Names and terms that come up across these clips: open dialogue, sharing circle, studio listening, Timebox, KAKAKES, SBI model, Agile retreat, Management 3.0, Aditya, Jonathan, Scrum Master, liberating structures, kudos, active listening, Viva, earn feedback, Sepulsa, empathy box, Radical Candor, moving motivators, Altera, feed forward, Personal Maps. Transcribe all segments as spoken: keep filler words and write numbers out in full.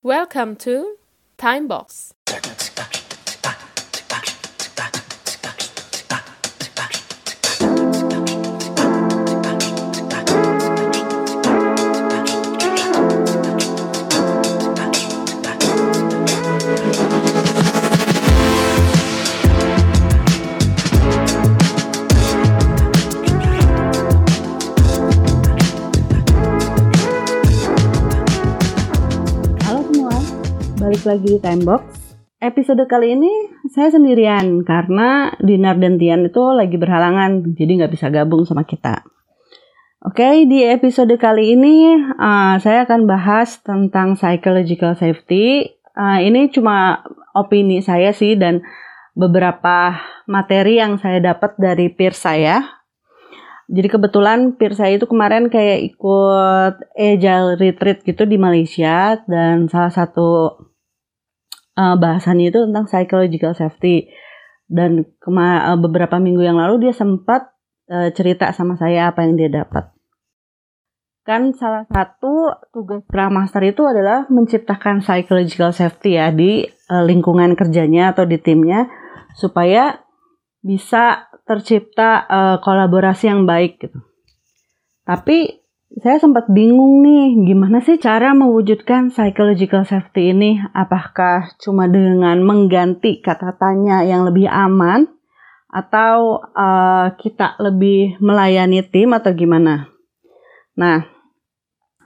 Welcome to Timebox. Lagi di Timebox. Episode kali ini saya sendirian karena Dinar dan Tian itu lagi berhalangan, jadi nggak bisa gabung sama kita. Oke, di episode kali ini uh, saya akan bahas tentang psychological safety. Uh, ini cuma opini saya sih dan beberapa materi yang saya dapat dari peer saya. Jadi kebetulan peer saya itu kemarin kayak ikut Agile retreat gitu di Malaysia dan salah satu Uh, bahasannya itu tentang psychological safety dan kema- uh, beberapa minggu yang lalu dia sempat uh, cerita sama saya apa yang dia dapat. Kan salah satu tugas Scrum Master itu adalah menciptakan psychological safety ya di uh, lingkungan kerjanya atau di timnya supaya bisa tercipta uh, kolaborasi yang baik gitu. Tapi saya sempat bingung nih, gimana sih cara mewujudkan psychological safety ini? Apakah cuma dengan mengganti kata tanya yang lebih aman? Atau uh, kita lebih melayani tim atau gimana? Nah,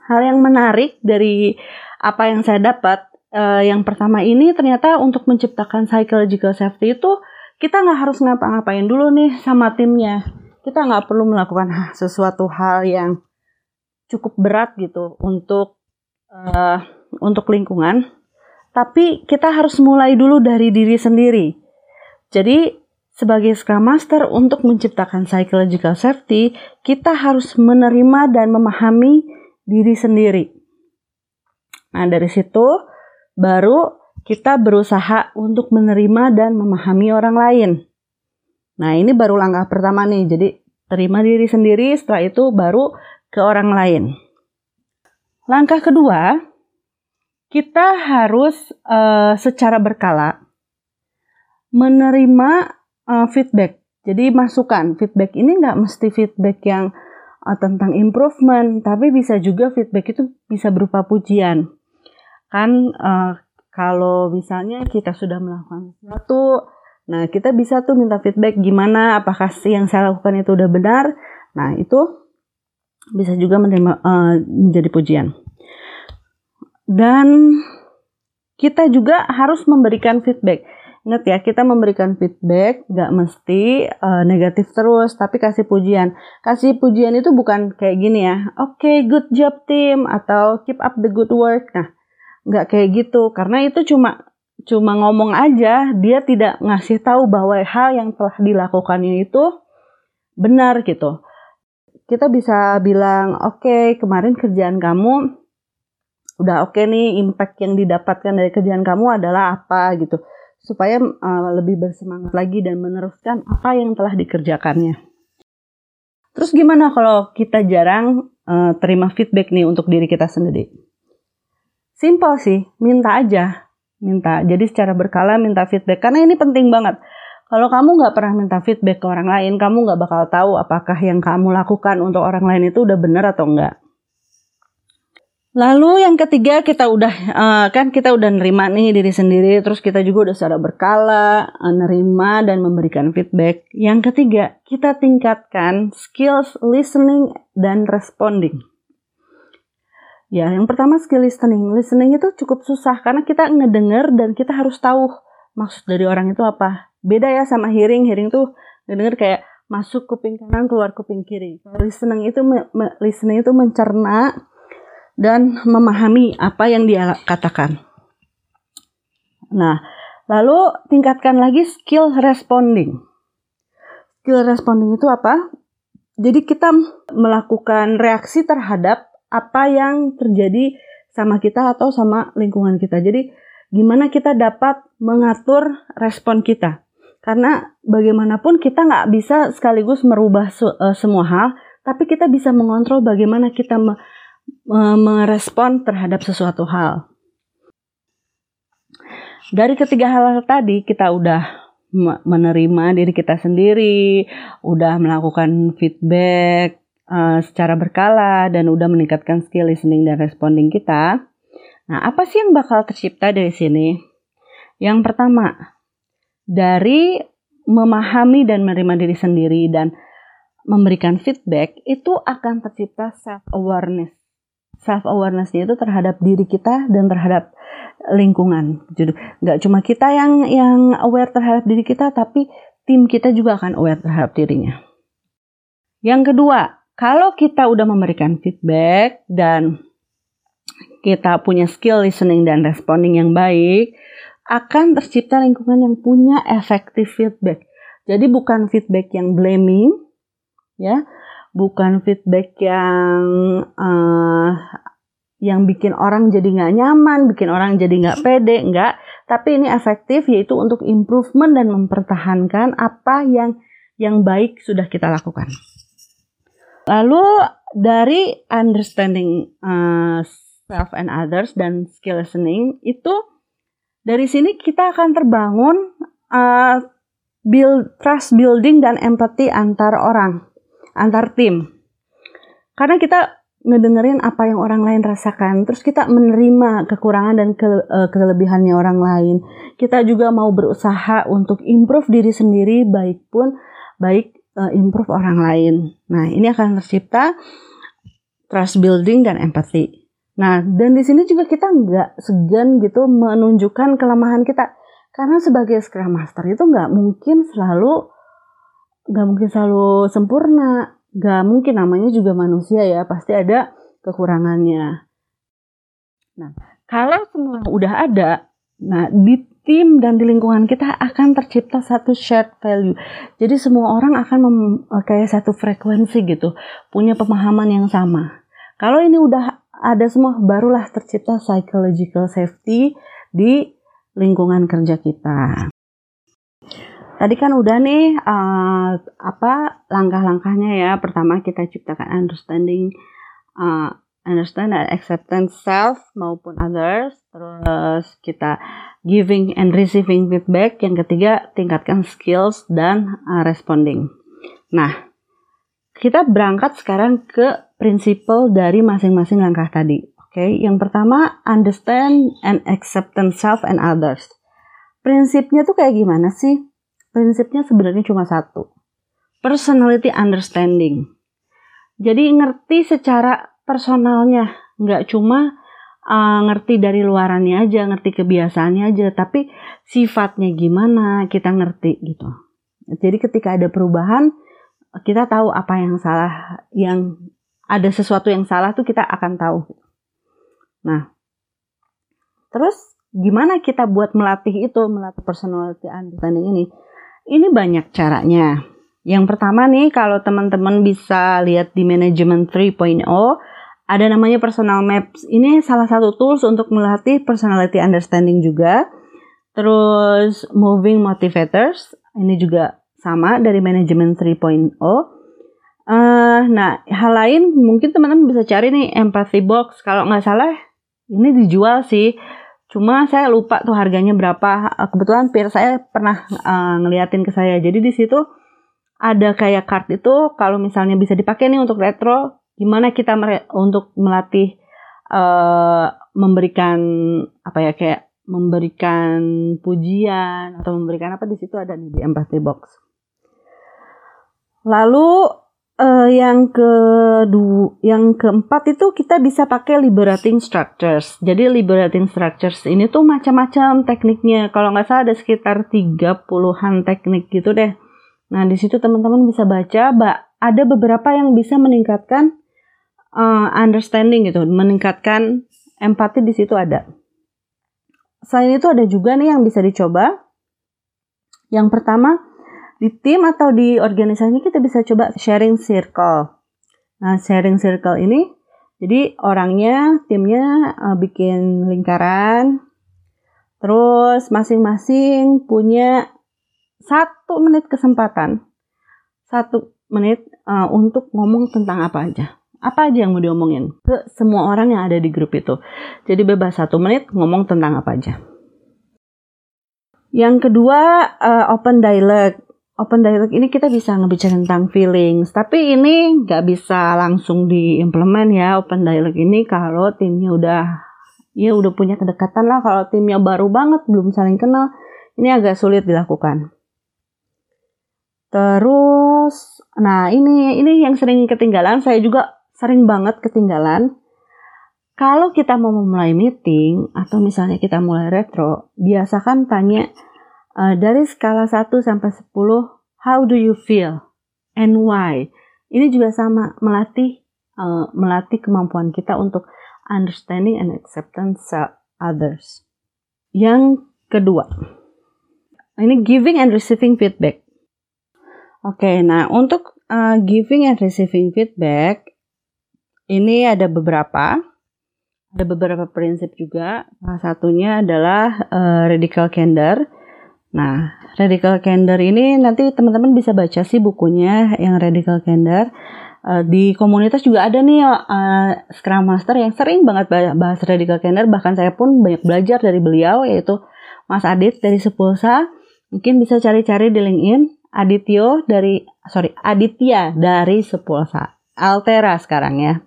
hal yang menarik dari apa yang saya dapat, uh, yang pertama ini ternyata untuk menciptakan psychological safety itu, kita nggak harus ngapa-ngapain dulu nih sama timnya. Kita nggak perlu melakukan sesuatu hal yang cukup berat gitu untuk, uh, untuk lingkungan. Tapi kita harus mulai dulu dari diri sendiri. Jadi sebagai Scrum Master untuk menciptakan psychological safety, kita harus menerima dan memahami diri sendiri. Nah dari situ baru kita berusaha untuk menerima dan memahami orang lain. Nah ini baru langkah pertama nih. Jadi terima diri sendiri, setelah itu baru ke orang lain. Langkah kedua, kita harus uh, secara berkala menerima uh, feedback. Jadi masukan, feedback ini nggak mesti feedback yang uh, tentang improvement, tapi bisa juga feedback itu bisa berupa pujian. Kan uh, kalau misalnya kita sudah melakukan sesuatu, nah kita bisa tuh minta feedback gimana, apakah yang saya lakukan itu udah benar. Nah itu bisa juga menerima, uh, menjadi pujian. Dan kita juga harus memberikan feedback. Ingat ya, kita memberikan feedback gak mesti uh, negatif terus, tapi kasih pujian. Kasih pujian itu bukan kayak gini ya, oke, good job team, atau keep up the good work. Nah, gak kayak gitu, karena itu cuma cuma ngomong aja, dia tidak ngasih tahu bahwa hal yang telah dilakukannya itu benar gitu. Kita bisa bilang, oke, okay, kemarin kerjaan kamu udah oke okay nih, impact yang didapatkan dari kerjaan kamu adalah apa gitu. Supaya uh, lebih bersemangat lagi dan meneruskan apa yang telah dikerjakannya. Terus gimana kalau kita jarang uh, terima feedback nih untuk diri kita sendiri? Simple sih, minta aja. Minta, jadi secara berkala minta feedback, karena ini penting banget. Kalau kamu nggak pernah minta feedback ke orang lain, kamu nggak bakal tahu apakah yang kamu lakukan untuk orang lain itu udah benar atau enggak. Lalu yang ketiga, kita udah uh, kan kita udah nerima nih diri sendiri, terus kita juga udah secara berkala uh, nerima dan memberikan feedback. Yang ketiga, kita tingkatkan skills listening dan responding. Ya, yang pertama skill listening. Listening itu cukup susah karena kita ngedenger dan kita harus tahu maksud dari orang itu apa. Beda ya sama hearing, hearing tuh ngedenger kayak masuk kuping kanan, keluar kuping kiri. Listening itu me, me, listening itu mencerna dan memahami apa yang dia katakan. Nah, lalu tingkatkan lagi skill responding. Skill responding itu apa? Jadi kita melakukan reaksi terhadap apa yang terjadi sama kita atau sama lingkungan kita. Jadi gimana kita dapat mengatur respon kita? Karena bagaimanapun kita nggak bisa sekaligus merubah su- uh, semua hal, tapi kita bisa mengontrol bagaimana kita me- me- merespon terhadap sesuatu hal. dari ketiga hal tadi kita udah menerima diri kita sendiri, udah melakukan feedback uh, secara berkala, dan udah meningkatkan skill listening dan responding kita. Nah, apa sih yang bakal tercipta dari sini? Yang pertama, dari memahami dan menerima diri sendiri dan memberikan feedback, itu akan tercipta self-awareness. Self-awareness-nya itu terhadap diri kita dan terhadap lingkungan. Jadi nggak cuma kita yang yang aware terhadap diri kita, tapi tim kita juga akan aware terhadap dirinya. Yang kedua, kalau kita udah memberikan feedback dan kita punya skill listening dan responding yang baik, akan tercipta lingkungan yang punya effective feedback. Jadi bukan feedback yang blaming, ya, bukan feedback yang uh, yang bikin orang jadi gak nyaman, bikin orang jadi gak pede, enggak. Tapi ini efektif, yaitu untuk improvement dan mempertahankan apa yang yang baik sudah kita lakukan. Lalu dari understanding uh, self and others dan skill listening, itu dari sini kita akan terbangun uh, build, trust building dan empathy antar orang, antar tim. Karena kita ngedengerin apa yang orang lain rasakan, terus kita menerima kekurangan dan ke, uh, kelebihannya orang lain. Kita juga mau berusaha untuk improve diri sendiri, baik pun baik uh, improve orang lain. Nah, ini akan tercipta trust building dan empathy. Nah, dan di sini juga kita nggak segan gitu menunjukkan kelemahan kita, karena sebagai Scrum Master itu nggak mungkin selalu nggak mungkin selalu sempurna. Gak mungkin, namanya juga manusia ya, pasti ada kekurangannya. Nah, kalau semua udah ada, nah di tim dan di lingkungan kita akan tercipta satu shared value. Jadi semua orang akan memakai satu frekuensi gitu, punya pemahaman yang sama. Kalau ini udah ada semua, barulah tercipta psychological safety di lingkungan kerja kita. Tadi kan udah nih uh, apa langkah-langkahnya ya. Pertama kita ciptakan understanding, uh, understand and acceptance self maupun others. Terus kita giving and receiving feedback. Yang ketiga, tingkatkan skills dan uh, responding. Nah, kita berangkat sekarang ke prinsipal dari masing-masing langkah tadi. Oke, okay? Yang pertama, understand and acceptance self and others. Prinsipnya tuh kayak gimana sih? Prinsipnya sebenarnya cuma satu. Personality understanding. Jadi ngerti secara personalnya. Nggak cuma uh, ngerti dari luarannya aja, ngerti kebiasaannya aja. Tapi sifatnya gimana kita ngerti gitu. Jadi ketika ada perubahan, kita tahu apa yang salah. Yang ada sesuatu yang salah tuh kita akan tahu. Nah, terus gimana kita buat melatih itu, melatih personality understanding ini? Ini banyak caranya. Yang pertama nih, kalau teman-teman bisa lihat di Management tiga titik nol, ada namanya Personal Maps. Ini salah satu tools untuk melatih personality understanding juga. Terus moving motivators, ini juga sama dari Management tiga titik nol. Uh, nah, hal lain mungkin teman-teman bisa cari nih empathy box. Kalau nggak salah, ini dijual sih. Cuma saya lupa tuh harganya berapa. Kebetulan peer saya pernah uh, ngeliatin ke saya. Jadi di situ ada kayak card itu, kalau misalnya bisa dipakai nih untuk retro, gimana kita mere- untuk melatih uh, memberikan apa ya, kayak memberikan pujian atau memberikan apa, di situ ada nih di empathy box. Lalu uh, yang kedua, yang keempat itu kita bisa pakai liberating structures. Jadi liberating structures ini tuh macam-macam tekniknya. Kalau nggak salah ada sekitar tiga puluhan teknik gitu deh. Nah, di situ teman-teman bisa baca, ada beberapa yang bisa meningkatkan uh, understanding gitu, meningkatkan empati, di situ ada. Selain itu ada juga nih yang bisa dicoba. Yang pertama, di tim atau di organisasi kita bisa coba sharing circle. Nah, sharing circle ini, jadi orangnya, timnya uh, bikin lingkaran. Terus masing-masing punya satu menit kesempatan. Satu menit uh, untuk ngomong tentang apa aja. Apa aja yang mau diomongin ke semua orang yang ada di grup itu. Jadi bebas satu menit ngomong tentang apa aja. Yang kedua, uh, open dialogue. Open dialogue ini kita bisa ngebicara tentang feelings, tapi ini nggak bisa langsung diimplement ya. Open dialogue ini kalau timnya udah, ya udah punya kedekatan lah. Kalau timnya baru banget, belum saling kenal, ini agak sulit dilakukan. Terus, nah ini ini yang sering ketinggalan, saya juga sering banget ketinggalan. Kalau kita mau memulai meeting atau misalnya kita mulai retro, biasakan tanya uh, dari skala satu sampai sepuluh, how do you feel and why? Ini juga sama, melatih uh, melatih kemampuan kita untuk understanding and acceptance of others. Yang kedua, ini giving and receiving feedback. Oke, okay, nah untuk uh, giving and receiving feedback, ini ada beberapa. Ada beberapa prinsip juga, salah satunya adalah uh, Radical Candor. Nah, Radical Candor ini nanti teman-teman bisa baca sih bukunya yang Radical Candor. Uh, di komunitas juga ada nih uh, Scrum Master yang sering banget bahas Radical Candor, bahkan saya pun banyak belajar dari beliau, yaitu Mas Adit dari Sepulsa. Mungkin bisa cari-cari di LinkedIn, Adityo dari sorry, Aditya dari Sepulsa. Altera sekarang ya.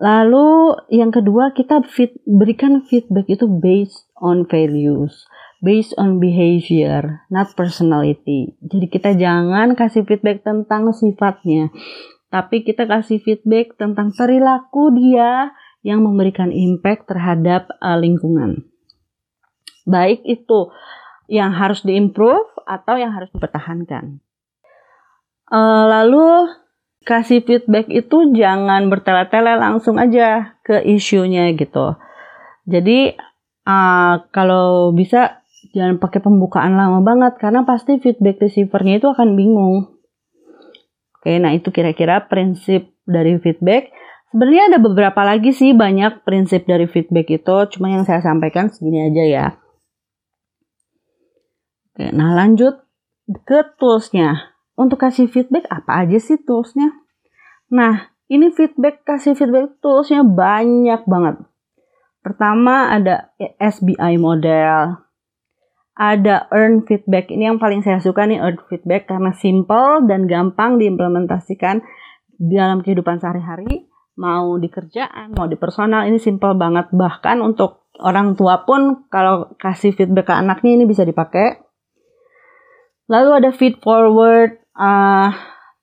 Lalu yang kedua, kita feed, berikan feedback itu based on values, based on behavior, not personality. Jadi kita jangan kasih feedback tentang sifatnya, tapi kita kasih feedback tentang perilaku dia yang memberikan impact terhadap uh, lingkungan. Baik itu yang harus diimprove atau yang harus dipertahankan. Uh, lalu... Kasih feedback itu jangan bertele-tele, langsung aja ke isunya gitu. Jadi uh, kalau bisa jangan pakai pembukaan lama banget, karena pasti feedback receivernya itu akan bingung. Oke, nah itu kira-kira prinsip dari feedback. Sebenarnya ada beberapa lagi sih, banyak prinsip dari feedback itu, cuma yang saya sampaikan segini aja ya. Oke, nah lanjut ke toolsnya. Untuk kasih feedback, apa aja sih toolsnya? Nah, ini feedback, kasih feedback toolsnya banyak banget. Pertama ada S B I model. Ada earn feedback. Ini yang paling saya suka nih, earn feedback. Karena simple dan gampang diimplementasikan dalam kehidupan sehari-hari. Mau di kerjaan, mau di personal, ini simple banget. Bahkan untuk orang tua pun, kalau kasih feedback ke anaknya ini bisa dipakai. Lalu ada feed forward. Uh,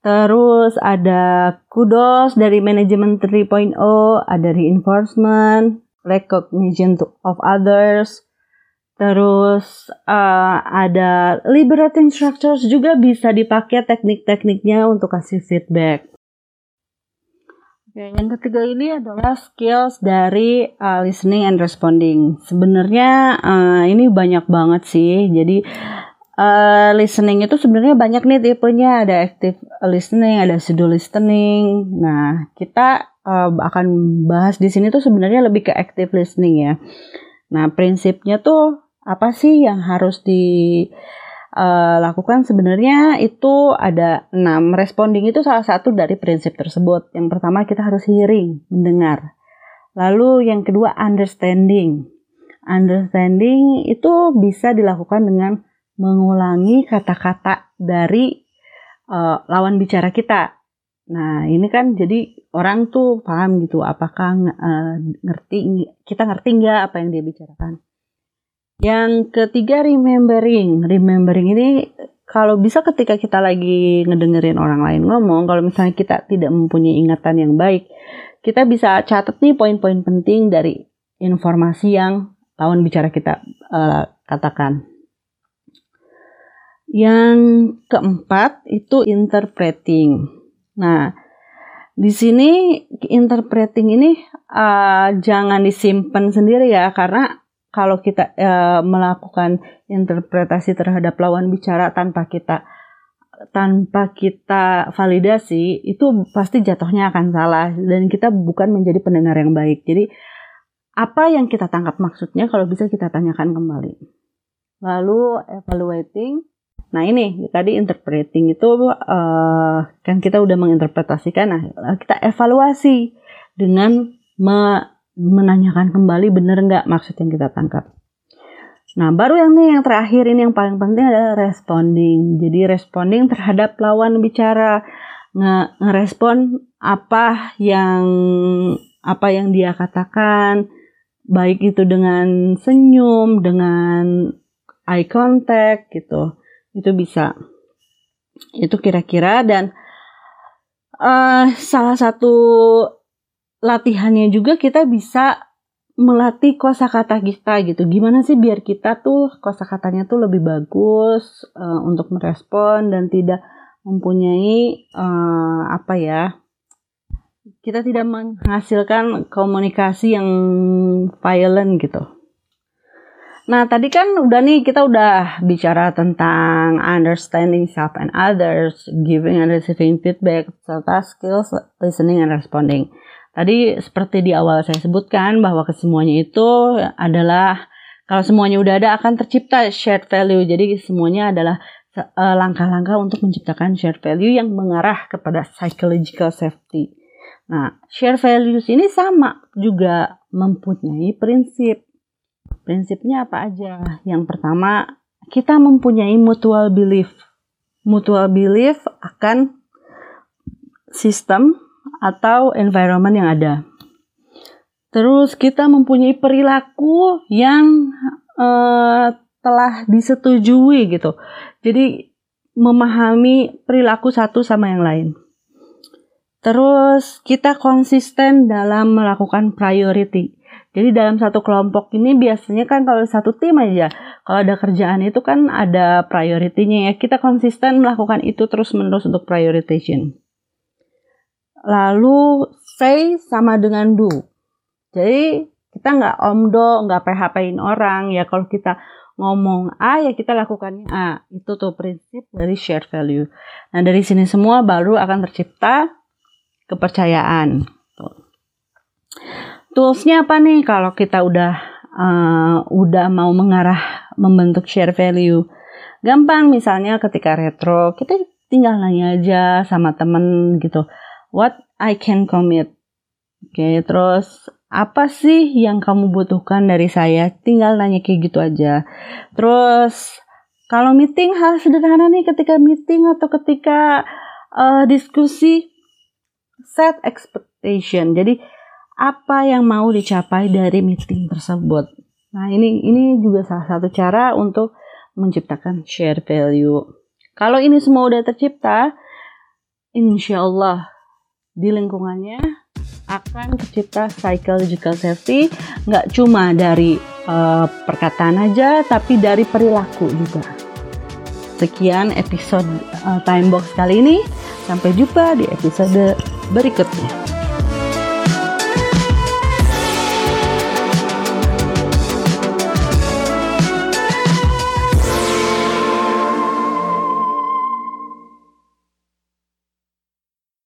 terus ada kudos dari Management tiga titik nol, ada reinforcement, recognition of others, terus uh, ada liberating structures juga bisa dipakai teknik-tekniknya untuk kasih feedback. Yang ketiga ini adalah skills dari uh, listening and responding. Sebenarnya uh, ini banyak banget sih, jadi Uh, listening itu sebenarnya banyak nih tipenya, ada active listening, ada studio listening. Nah, kita uh, akan bahas di sini tuh sebenarnya lebih ke active listening ya. Nah, prinsipnya tuh apa sih yang harus dilakukan? Uh, sebenarnya itu ada enam. Responding itu salah satu dari prinsip tersebut. Yang pertama kita harus hearing, mendengar. Lalu yang kedua understanding. Understanding itu bisa dilakukan dengan mengulangi kata-kata dari uh, lawan bicara kita. Nah, ini kan jadi orang tuh paham gitu, apakah uh, ngerti, kita ngerti nggak apa yang dia bicarakan. Yang ketiga, remembering. Remembering ini kalau bisa ketika kita lagi ngedengerin orang lain ngomong, kalau misalnya kita tidak mempunyai ingatan yang baik, kita bisa catat nih poin-poin penting dari informasi yang lawan bicara kita uh, katakan. Yang keempat itu interpreting. Nah, di sini interpreting ini uh, jangan disimpan sendiri ya, karena kalau kita uh, melakukan interpretasi terhadap lawan bicara tanpa kita tanpa kita validasi, itu pasti jatuhnya akan salah dan kita bukan menjadi pendengar yang baik. Jadi apa yang kita tangkap maksudnya kalau bisa kita tanyakan kembali. Lalu evaluating. Nah ini tadi interpreting itu uh, kan kita udah menginterpretasikan, nah kita evaluasi dengan me- menanyakan kembali benar nggak maksud yang kita tangkap. Nah, baru yang nih yang terakhir ini yang paling penting adalah responding. Jadi responding terhadap lawan bicara, ngerespon apa yang apa yang dia katakan, baik itu dengan senyum, dengan eye contact gitu. Itu bisa. Itu kira-kira. Dan uh, salah satu latihannya juga kita bisa melatih kosakata kita gitu. Gimana sih biar kita tuh kosakatanya tuh lebih bagus uh, untuk merespon dan tidak mempunyai uh, apa ya? Kita tidak menghasilkan komunikasi yang violent gitu. Nah, tadi kan udah nih kita udah bicara tentang understanding self and others, giving and receiving feedback, serta skills listening and responding. Tadi seperti di awal saya sebutkan bahwa kesemuanya itu adalah, kalau semuanya udah ada akan tercipta shared value. Jadi semuanya adalah uh, langkah-langkah untuk menciptakan shared value yang mengarah kepada psychological safety. Nah, shared values ini sama juga mempunyai prinsip. Prinsipnya apa aja? Yang pertama, kita mempunyai mutual belief. Mutual belief akan sistem atau environment yang ada. Terus kita mempunyai perilaku yang eh, telah disetujui gitu. Jadi memahami perilaku satu sama yang lain. Terus kita konsisten dalam melakukan priority. Jadi dalam satu kelompok ini biasanya kan kalau satu tim aja, kalau ada kerjaan itu kan ada priority-nya ya. Kita konsisten melakukan itu terus-menerus untuk prioritization. Lalu say sama dengan do. Jadi kita nggak omdo, nggak P H P-in orang ya. Kalau kita ngomong A ya kita lakukannya A. Itu tuh prinsip dari shared value. Nah dari sini semua baru akan tercipta kepercayaan. Tuh. Toolsnya apa nih kalau kita udah uh, udah mau mengarah membentuk shared value? Gampang, misalnya ketika retro kita tinggal nanya aja sama temen gitu. What I can commit. Oke, terus apa sih yang kamu butuhkan dari saya? Tinggal nanya kayak gitu aja. Terus kalau meeting, hal sederhana nih ketika meeting atau ketika uh, diskusi, set expectation. Jadi apa yang mau dicapai dari meeting tersebut. Nah, ini ini juga salah satu cara untuk menciptakan shared value. Kalau ini semua udah tercipta, insyaallah di lingkungannya akan tercipta psychological safety, nggak cuma dari uh, perkataan aja, tapi dari perilaku juga. Sekian episode uh, Timebox kali ini, sampai jumpa di episode berikutnya.